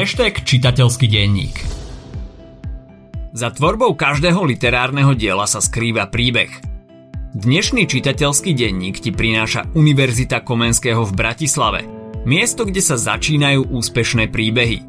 hashtag čitateľský denník. Za tvorbou každého literárneho diela sa skrýva príbeh. Dnešný čitateľský denník ti prináša Univerzita Komenského v Bratislave. Miesto, kde sa začínajú úspešné príbehy.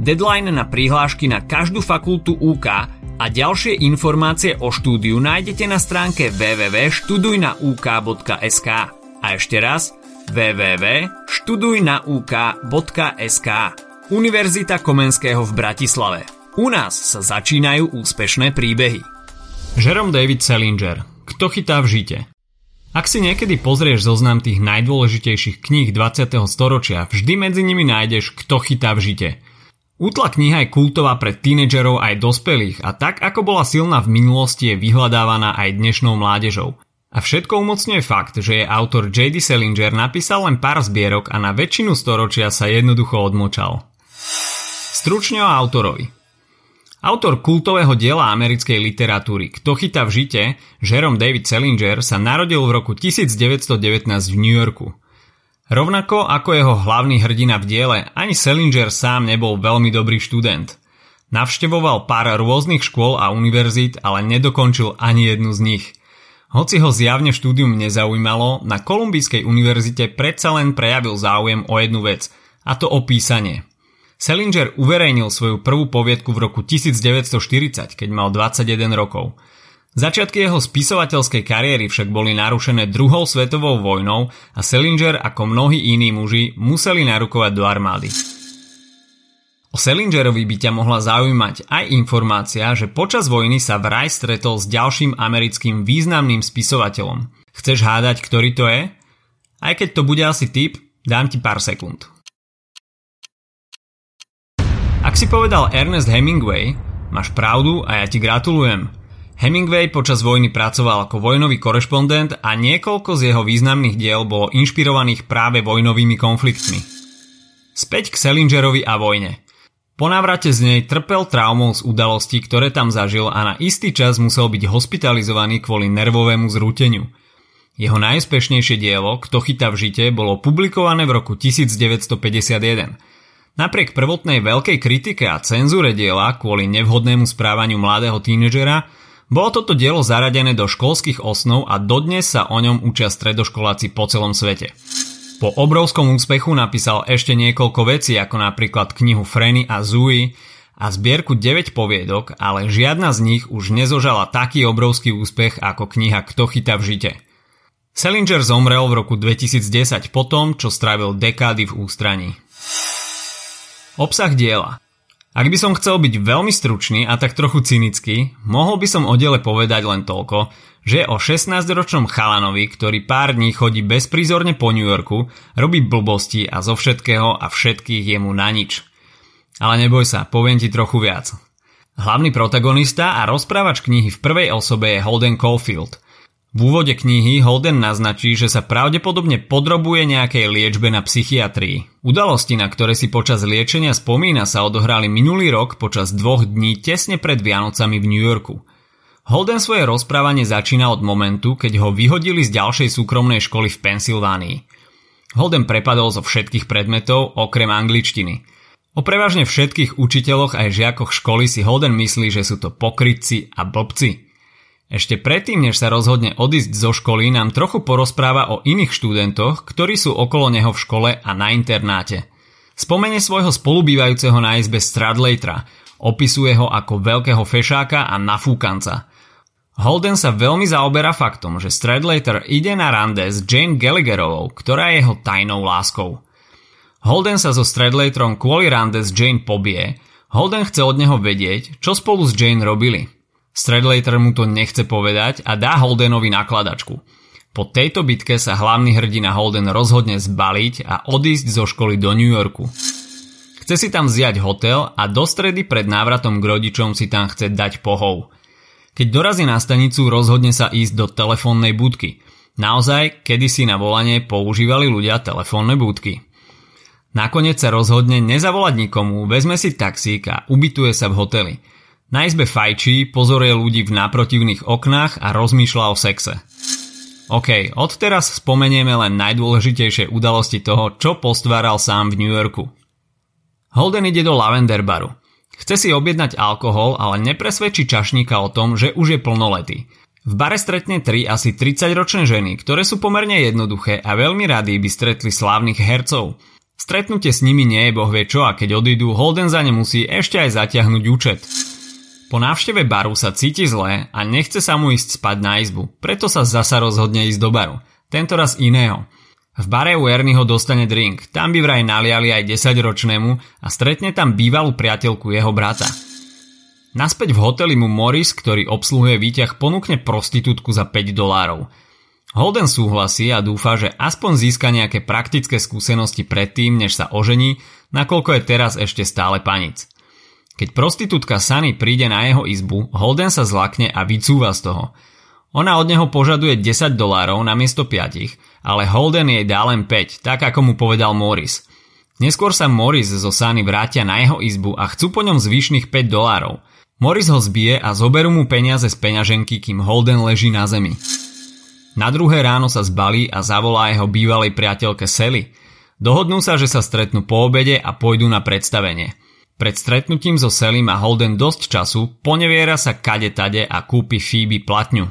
Deadline na prihlášky na každú fakultu UK a ďalšie informácie o štúdiu nájdete na stránke www.študujnauk.sk. A ešte raz www.študujnauk.sk. Univerzita Komenského v Bratislave. U nás sa začínajú úspešné príbehy. Jerome David Salinger. Kto chytá v žite? Ak si niekedy pozrieš zoznam tých najdôležitejších kníh 20. storočia, vždy medzi nimi nájdeš Kto chytá v žite. Útla kniha je kultová pre tínedžerov aj dospelých a tak, ako bola silná v minulosti, je vyhľadávaná aj dnešnou mládežou. A všetko umocňuje fakt, že jej autor J.D. Salinger napísal len pár zbierok a na väčšinu storočia sa jednoducho odmočal. Stručne o autorovi. Autor kultového diela americkej literatúry Kto chytá v žite, Jerome David Salinger, sa narodil v roku 1919 v New Yorku. Rovnako ako jeho hlavný hrdina v diele, ani Salinger sám nebol veľmi dobrý študent. Navštevoval pár rôznych škôl a univerzít, ale nedokončil ani jednu z nich. Hoci ho zjavne štúdium nezaujímalo, na Kolumbijskej univerzite predsa len prejavil záujem o jednu vec, a to o písanie. Salinger uverejnil svoju prvú poviedku v roku 1940, keď mal 21 rokov. Začiatky jeho spisovateľskej kariéry však boli narušené druhou svetovou vojnou a Salinger ako mnohí iní muži museli narukovať do armády. O Salingerovi by ťa mohla zaujímať aj informácia, že počas vojny sa vraj stretol s ďalším americkým významným spisovateľom. Chceš hádať, ktorý to je? Aj keď to bude asi tip, dám ti pár sekúnd. Ak si povedal Ernest Hemingway, máš pravdu a ja ti gratulujem. Hemingway počas vojny pracoval ako vojnový korešpondent a niekoľko z jeho významných diel bolo inšpirovaných práve vojnovými konfliktmi. Späť k Salingerovi a vojne. Po návrate z nej trpel traumou z udalostí, ktoré tam zažil a na istý čas musel byť hospitalizovaný kvôli nervovému zrúteniu. Jeho najúspešnejšie dielo, Kto chytá v žite, bolo publikované v roku 1951. Napriek prvotnej veľkej kritike a cenzúre diela kvôli nevhodnému správaniu mladého tínedžera, bolo toto dielo zaradené do školských osnov a dodnes sa o ňom učia stredoškoláci po celom svete. Po obrovskom úspechu napísal ešte niekoľko vecí, ako napríklad knihu Freny a Zooey a zbierku 9 poviedok, ale žiadna z nich už nezožala taký obrovský úspech ako kniha Kto chytá v žite. Salinger zomrel v roku 2010 po tom, čo strávil dekády v ústraní. Obsah diela. Ak by som chcel byť veľmi stručný a tak trochu cynický, mohol by som o diele povedať len toľko, že je o 16-ročnom chalanovi, ktorý pár dní chodí bezprízorne po New Yorku, robí blbosti a zo všetkého a všetkých je mu na nič. Ale neboj sa, poviem ti trochu viac. Hlavný protagonista a rozprávač knihy v prvej osobe je Holden Caulfield. V úvode knihy Holden naznačí, že sa pravdepodobne podrobuje nejakej liečbe na psychiatrii. Udalosti, na ktoré si počas liečenia spomína, sa odohrali minulý rok počas 2 dní tesne pred Vianocami v New Yorku. Holden svoje rozprávanie začína od momentu, keď ho vyhodili z ďalšej súkromnej školy v Pensylvánii. Holden prepadol zo všetkých predmetov, okrem angličtiny. O prevažne všetkých učiteľoch aj žiakoch školy si Holden myslí, že sú to pokrytci a blbci. Ešte predtým, než sa rozhodne odísť zo školy, nám trochu porozpráva o iných študentoch, ktorí sú okolo neho v škole a na internáte. Spomene svojho spolubývajúceho na izbe Stradlatera, opisuje ho ako veľkého fešáka a nafúkanca. Holden sa veľmi zaoberá faktom, že Stradlater ide na rande s Jane Gallagherovou, ktorá je jeho tajnou láskou. Holden sa so Stradlaterom kvôli rande s Jane pobije, Holden chce od neho vedieť, čo spolu s Jane robili. Stradlater mu to nechce povedať a dá Holdenovi nakladačku. Po tejto bitke sa hlavný hrdina Holden rozhodne zbaliť a odísť zo školy do New Yorku. Chce si tam vziať hotel a do stredy pred návratom k rodičom si tam chce dať pohov. Keď dorazí na stanicu, rozhodne sa ísť do telefónnej budky. Naozaj, kedysi na volanie používali ľudia telefónne budky. Nakoniec sa rozhodne nezavolať nikomu, vezme si taxík a ubytuje sa v hoteli. Na izbe fajčí, pozoruje ľudí v naprotivných oknách a rozmýšľa o sexe. OK, odteraz spomenieme len najdôležitejšie udalosti toho, čo postváral sám v New Yorku. Holden ide do Lavender Baru. Chce si objednať alkohol, ale nepresvedčí čašníka o tom, že už je plnoletý. V bare stretne tri asi 30-ročné ženy, ktoré sú pomerne jednoduché a veľmi rady by stretli slávnych hercov. Stretnutie s nimi nie je bohvie čo a keď odídu, Holden za ne musí ešte aj zatiahnuť účet. Po návšteve baru sa cíti zle a nechce sa mu ísť spať na izbu, preto sa zasa rozhodne ísť do baru, tentoraz iného. V bare u Ernieho dostane drink, tam by vraj naliali aj 10-ročnému a stretne tam bývalú priateľku jeho brata. Naspäť v hoteli mu Morris, ktorý obsluhuje výťah, ponúkne prostitútku za $5. Holden súhlasí a dúfa, že aspoň získa nejaké praktické skúsenosti predtým, než sa ožení, nakoľko je teraz ešte stále panic. Keď prostitútka Sunny príde na jeho izbu, Holden sa zlakne a vycúva z toho. Ona od neho požaduje $10 namiesto 5, ale Holden jej dá len 5, tak ako mu povedal Morris. Neskôr sa Morris zo Sunny vrátia na jeho izbu a chcú po ňom zvyšných $5. Morris ho zbije a zoberú mu peniaze z peňaženky, kým Holden leží na zemi. Na druhé ráno sa zbalí a zavolá jeho bývalej priateľke Sally. Dohodnú sa, že sa stretnú po obede a pôjdu na predstavenie. Pred stretnutím so Sally má Holden dosť času, poneviera sa kade tade a kúpi Phoebe platňu.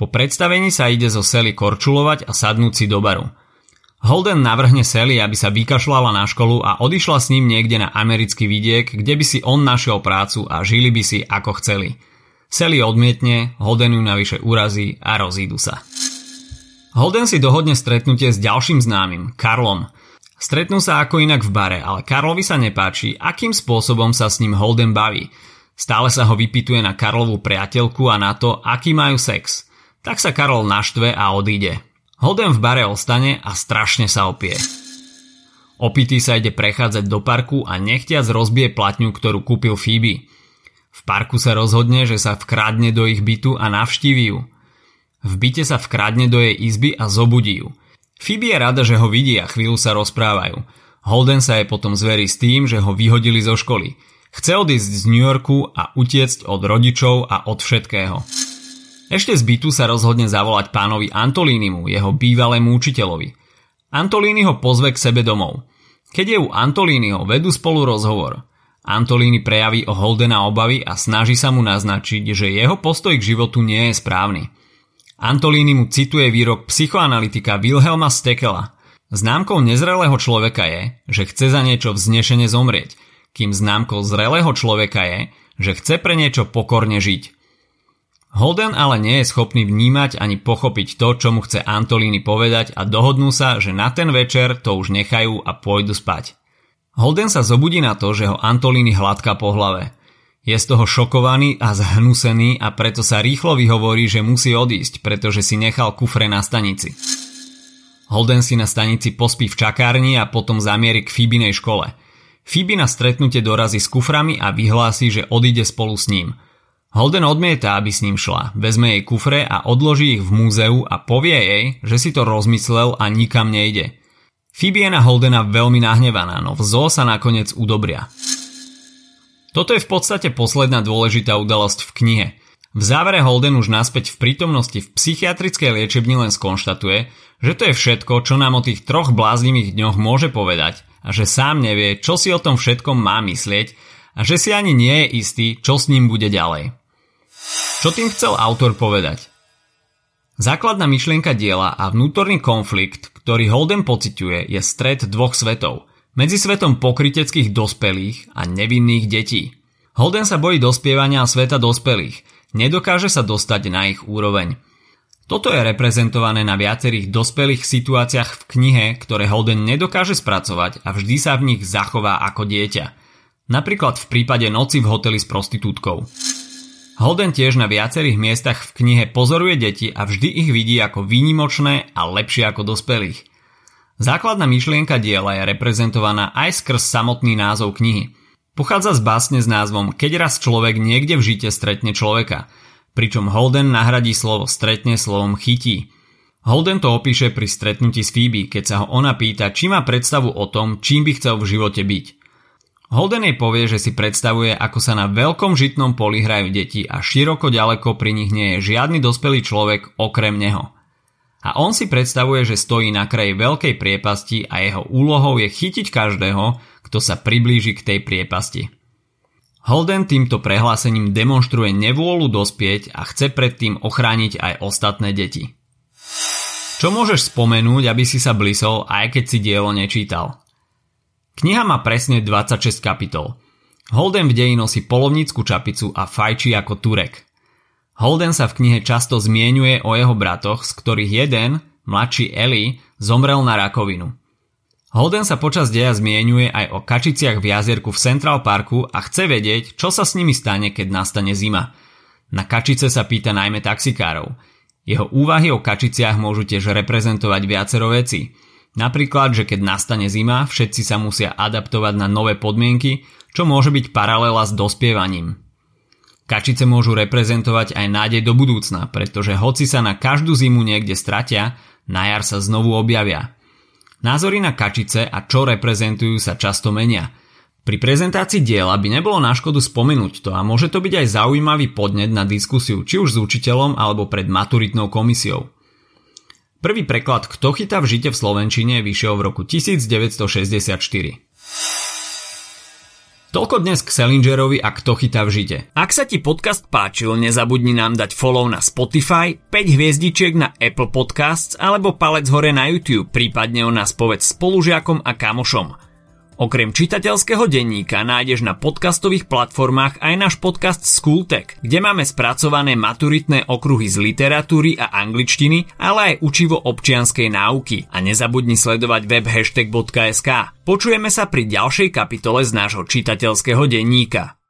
Po predstavení sa ide zo Sally korčulovať a sadnúť si do baru. Holden navrhne Sally, aby sa vykašľala na školu a odišla s ním niekde na americký vidiek, kde by si on našiel prácu a žili by si ako chceli. Sally odmietne, Holden ju navyše urazí a rozídu sa. Holden si dohodne stretnutie s ďalším známym, Carlom. Stretnú sa ako inak v bare, ale Carlovi sa nepáči, akým spôsobom sa s ním Holden baví. Stále sa ho vypituje na Carlovú priateľku a na to, aký majú sex. Tak sa Carlo naštve a odíde. Holden v bare ostane a strašne sa opije. Opitý sa ide prechádzať do parku a nechtiac rozbije platňu, ktorú kúpil Phoebe. V parku sa rozhodne, že sa vkrádne do ich bytu a navštíví ju. V byte sa vkrádne do jej izby a zobudí ju. Phoebe je rada, že ho vidí a chvíľu sa rozprávajú. Holden sa jej potom zverí s tým, že ho vyhodili zo školy. Chce odísť z New Yorku a utiecť od rodičov a od všetkého. Ešte z bytu sa rozhodne zavolať pánovi Antolinimu, jeho bývalému učiteľovi. Antolini ho pozve k sebe domov. Keď je u Antoliniho, vedú spolu rozhovor. Antolini prejaví o Holdena obavy a snaží sa mu naznačiť, že jeho postoj k životu nie je správny. Antolini mu cituje výrok psychoanalytika Wilhelma Steckela. Známkou nezrelého človeka je, že chce za niečo vznešene zomrieť, kým známkou zrelého človeka je, že chce pre niečo pokorne žiť. Holden ale nie je schopný vnímať ani pochopiť to, čo mu chce Antolini povedať a dohodnú sa, že na ten večer to už nechajú a pôjdu spať. Holden sa zobudí na to, že ho Antolini hladká po hlave. Je z toho šokovaný a zhnusený a preto sa rýchlo vyhovorí, že musí odísť, pretože si nechal kufre na stanici. Holden si na stanici pospí v čakárni a potom zamieri k Phoebinej škole. Phoebe na stretnutie dorazí s kuframi a vyhlási, že odíde spolu s ním. Holden odmieta, aby s ním šla, vezme jej kufre a odloží ich v múzeu a povie jej, že si to rozmyslel a nikam nejde. Phoebe je na Holdena veľmi nahnevaná, no vzo sa nakoniec udobria. Toto je v podstate posledná dôležitá udalosť v knihe. V závere Holden už naspäť v prítomnosti v psychiatrickej liečebni len skonštatuje, že to je všetko, čo nám o tých 3 bláznivých dňoch môže povedať a že sám nevie, čo si o tom všetkom má myslieť a že si ani nie je istý, čo s ním bude ďalej. Čo tým chcel autor povedať? Základná myšlienka diela a vnútorný konflikt, ktorý Holden pociťuje, je stret 2 svetov. Medzi svetom pokryteckých dospelých a nevinných detí. Holden sa bojí dospievania sveta dospelých. Nedokáže sa dostať na ich úroveň. Toto je reprezentované na viacerých dospelých situáciách v knihe, ktoré Holden nedokáže spracovať a vždy sa v nich zachová ako dieťa. Napríklad v prípade noci v hoteli s prostitútkou. Holden tiež na viacerých miestach v knihe pozoruje deti a vždy ich vidí ako výnimočné a lepšie ako dospelých. Základná myšlienka diela je reprezentovaná aj skrz samotný názov knihy. Pochádza z básne s názvom Keď raz človek niekde v žite stretne človeka, pričom Holden nahradí slovo stretne slovom chytí. Holden to opíše pri stretnutí s Phoebe, keď sa ho ona pýta, či má predstavu o tom, čím by chcel v živote byť. Holden jej povie, že si predstavuje, ako sa na veľkom žitnom poli hrajú deti a široko ďaleko pri nich nie je žiadny dospelý človek okrem neho. A on si predstavuje, že stojí na kraji veľkej priepasti a jeho úlohou je chytiť každého, kto sa priblíži k tej priepasti. Holden týmto prehlásením demonstruje nevôľu dospieť a chce predtým ochrániť aj ostatné deti. Čo môžeš spomenúť, aby si sa blisol, aj keď si dielo nečítal? Kniha má presne 26 kapitol. Holden v deji nosí polovnícku čapicu a fajčí ako Turek. Holden sa v knihe často zmieňuje o jeho bratoch, z ktorých jeden, mladší Ellie, zomrel na rakovinu. Holden sa počas deja zmieňuje aj o kačiciach v jazierku v Central Parku a chce vedieť, čo sa s nimi stane, keď nastane zima. Na kačice sa pýta najmä taxikárov. Jeho úvahy o kačiciach môžu tiež reprezentovať viacero vecí. Napríklad, že keď nastane zima, všetci sa musia adaptovať na nové podmienky, čo môže byť paralela s dospievaním. Kačice môžu reprezentovať aj nádej do budúcna, pretože hoci sa na každú zimu niekde stratia, na jar sa znovu objavia. Názory na kačice a čo reprezentujú sa často menia. Pri prezentácii diela by nebolo na škodu spomenúť to a môže to byť aj zaujímavý podnet na diskusiu či už s učiteľom alebo pred maturitnou komisiou. Prvý preklad Kto chytá v žite v slovenčine vyšiel v roku 1964. Toľko dnes k Salingerovi a Kto chytá v žite. Ak sa ti podcast páčil, nezabudni nám dať follow na Spotify, 5 hviezdičiek na Apple Podcasts alebo palec hore na YouTube, prípadne o nás povedz spolužiakom a kamošom. Okrem čitateľského denníka nájdeš na podcastových platformách aj náš podcast Schooltech, kde máme spracované maturitné okruhy z literatúry a angličtiny, ale aj učivo občianskej náuky. A nezabudni sledovať web hashtag.sk. Počujeme sa pri ďalšej kapitole z nášho čitateľského denníka.